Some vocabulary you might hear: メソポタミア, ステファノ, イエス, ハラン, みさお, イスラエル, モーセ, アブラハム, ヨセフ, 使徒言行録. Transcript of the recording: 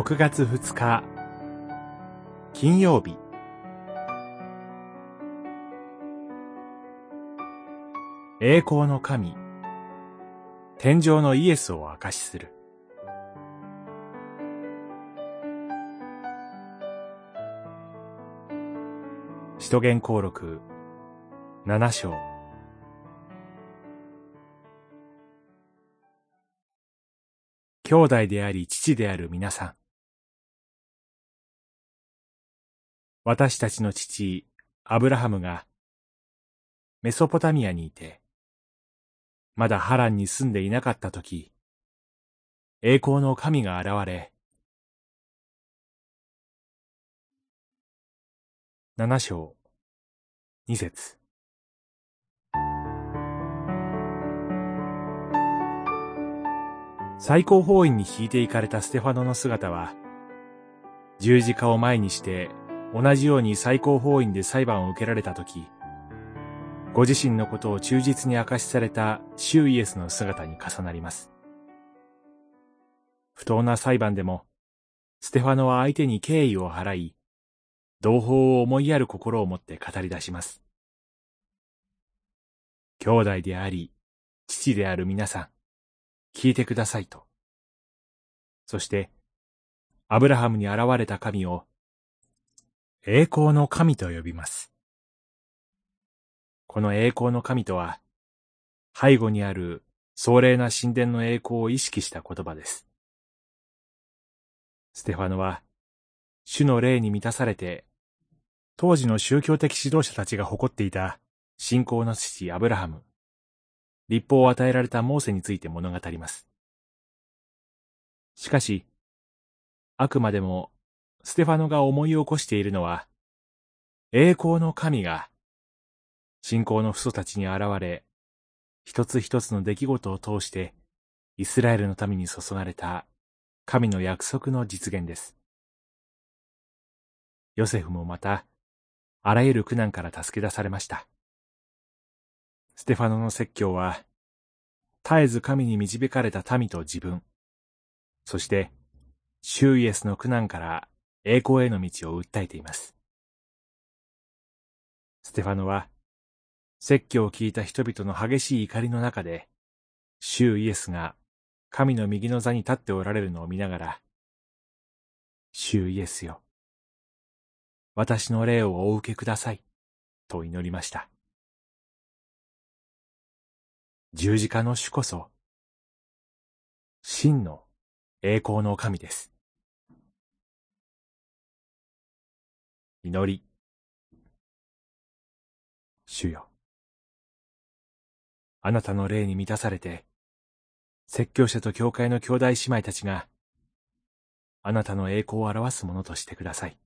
6月2日金曜日、栄光の神、天上のイエスを証しする。使徒言行録7章。兄弟であり父である皆さん、私たちの父アブラハムがメソポタミアにいて、まだハランに住んでいなかったとき、栄光の神が現れ、7章2節。最高法院に引いていかれたステファノの姿は、十字架を前にして同じように最高法院で裁判を受けられたとき、ご自身のことを忠実に明かしされた主イエスの姿に重なります。不当な裁判でも、ステファノは相手に敬意を払い、同胞を思いやる心を持って語り出します。兄弟であり、父である皆さん、聞いてくださいと。そして、アブラハムに現れた神を、栄光の神と呼びます。この栄光の神とは、背後にある壮麗な神殿の栄光を意識した言葉です。ステファノは、主の霊に満たされて、当時の宗教的指導者たちが誇っていた信仰の父アブラハム、律法を与えられたモーセについて物語ります。しかし、あくまでもステファノが思い起こしているのは、栄光の神が信仰の父祖たちに現れ、一つ一つの出来事を通してイスラエルの民に注がれた神の約束の実現です。ヨセフもまた、あらゆる苦難から助け出されました。ステファノの説教は、絶えず神に導かれた民と自分、そして、主イエスの苦難から栄光への道を訴えています。ステファノは、説教を聞いた人々の激しい怒りの中で、主イエスが神の右の座に立っておられるのを見ながら、主イエスよ、私の霊をお受けください、と祈りました。十字架の主こそ、真の栄光の神です。祈り。主よ、あなたの霊に満たされて、説教者と教会の兄弟姉妹たちが、あなたの栄光を表すものとしてください。